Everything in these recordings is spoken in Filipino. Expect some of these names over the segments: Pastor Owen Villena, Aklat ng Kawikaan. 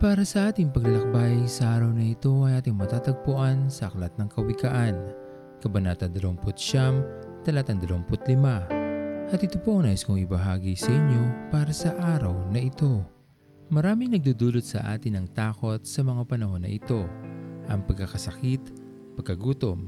Para sa ating paglalakbay sa araw na ito ay ating matatagpuan sa Aklat ng Kawikaan, Kabanata 29, Talatang 25. At ito po ang nais kong ibahagi sa inyo para sa araw na ito. Maraming nagdudulot sa atin ang takot sa mga panahon na ito. Ang pagkakasakit, pagkagutom,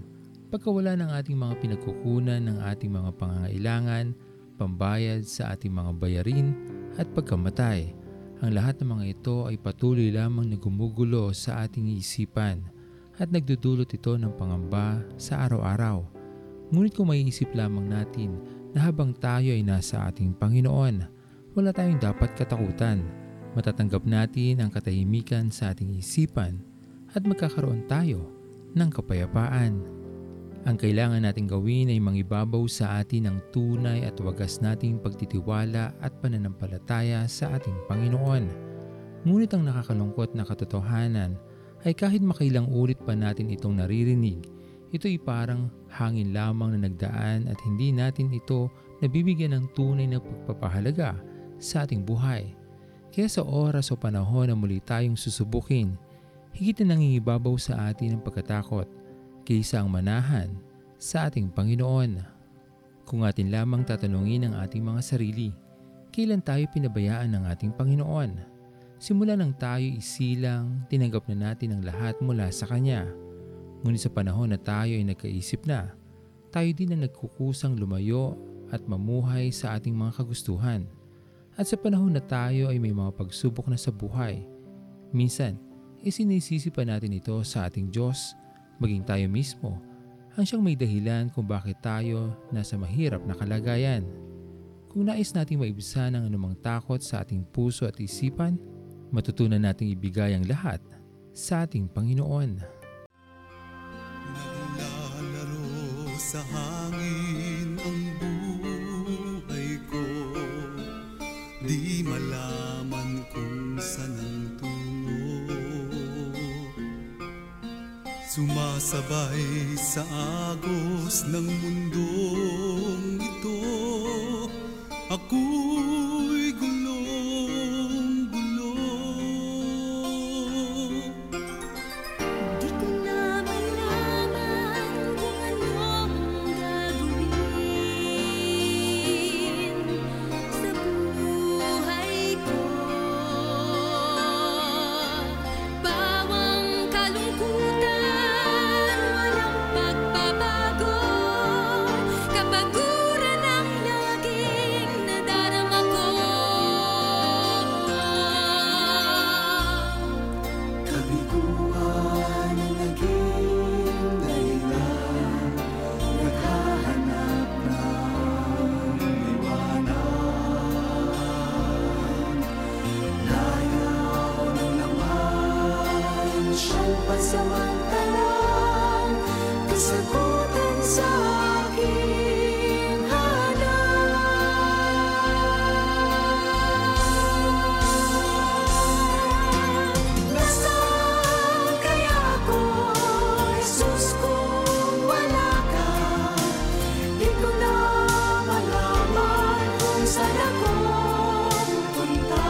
pagkawala ng ating mga pinagkukunan ng ating mga pangangailangan, pambayad sa ating mga bayarin at pagkamatay. Ang lahat ng mga ito ay patuloy lamang na gumugulo sa ating isipan at nagdudulot ito ng pangamba sa araw-araw. Ngunit kung maiisip lamang natin na habang tayo ay nasa ating Panginoon, wala tayong dapat katakutan. Matatanggap natin ang katahimikan sa ating isipan at magkakaroon tayo ng kapayapaan. Ang kailangan nating gawin ay mangibabaw sa atin ang tunay at wagas nating pagtitiwala at pananampalataya sa ating Panginoon. Ngunit ang nakakalungkot na katotohanan ay kahit makailang ulit pa natin itong naririnig, ito ay parang hangin lamang na nagdaan at hindi natin ito nabibigyan ng tunay na pagpapahalaga sa ating buhay. Kaya sa oras o panahon na muli tayong susubukin, higit na nangingibabaw sa atin ang pagkatakot kaysa ang manahan sa ating Panginoon. Kung atin lamang tatanungin ang ating mga sarili, kailan tayo pinabayaan ng ating Panginoon? Simula nang tayo isilang, tinanggap na natin ang lahat mula sa Kanya. Ngunit sa panahon na tayo ay nagkaisip na, tayo din ang nagkukusang lumayo at mamuhay sa ating mga kagustuhan. At sa panahon na tayo ay may mga pagsubok na sa buhay, minsan, isinisisi pa natin ito sa ating Diyos, maging tayo mismo, ang siyang may dahilan kung bakit tayo nasa mahirap na kalagayan. Kung nais nating maibsan ang anumang takot sa ating puso at isipan, matutunan nating ibigay ang lahat sa ating Panginoon. Naglalaro sa hangin ang buhay ko, di malaman kung saan ang sumasabay sa agos ng mundong ito. Ako'y gulong-gulo. Di ko na malaman kung anong gagawin sa buhay ko. Bawang kalungkutan, samantalang kasagutan sa aking hanap. Nasaan kaya ako, Jesus, kung wala ka? Di ko na malaman kung saan ako punta.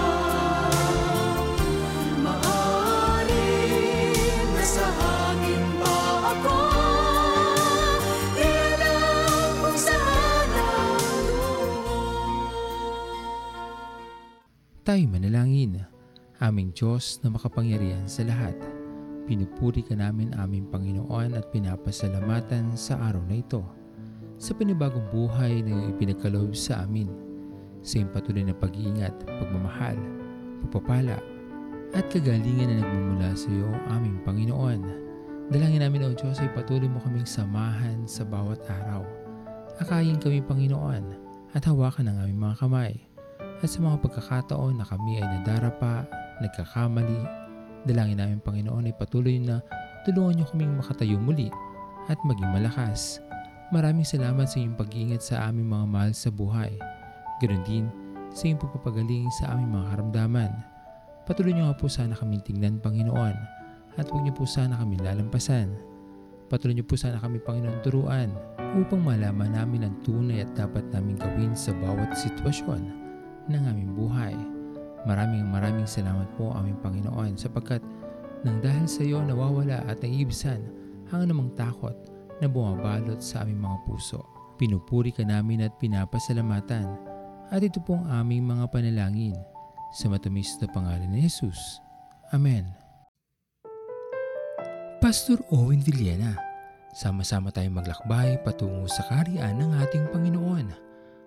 Tayo manalangin. Aming Diyos na makapangyarihan sa lahat, pinupuri ka namin aming Panginoon at pinapasalamatan sa araw na ito sa panibagong buhay na ipinagkaloob sa amin. Sa iyong patuloy na pag-iingat, pagmamahal, pagpapala at kagalingan na nagmumula sa iyo, aming Panginoon. Dalangin namin, O Diyos, ay patuloy mo kaming samahan sa bawat araw. Akayin kami, Panginoon, at hawakan ang aming mga kamay. At sa mga pagkakataon na kami ay nadarapa, nagkakamali, dalangin namin, Panginoon, ay patuloy na tulungan niyo kaming makatayo muli at maging malakas. Maraming salamat sa iyong pag-iingat sa aming mga mahal sa buhay. Ganoon din sa iyong pagpapagaling sa aming mga karamdaman. Patuloy niyo nga po sana kaming tingnan, Panginoon, at huwag niyo po sana kami lalampasan. Patuloy niyo po sana kami, Panginoon, turuan upang malaman namin ang tunay at dapat namin gawin sa bawat sitwasyon ng aming buhay. Maraming salamat po aming Panginoon sapagkat nang dahil sa iyo nawawala at naiibsan ang anumang takot na bumabalot sa aming mga puso. Pinupuri ka namin at pinapasalamatan at ito po ang aming mga panalangin sa matamis na pangalan ni Jesus. Amen. Pastor Owen Villena, sama-sama tayong maglakbay patungo sa kaharian ng ating Panginoon.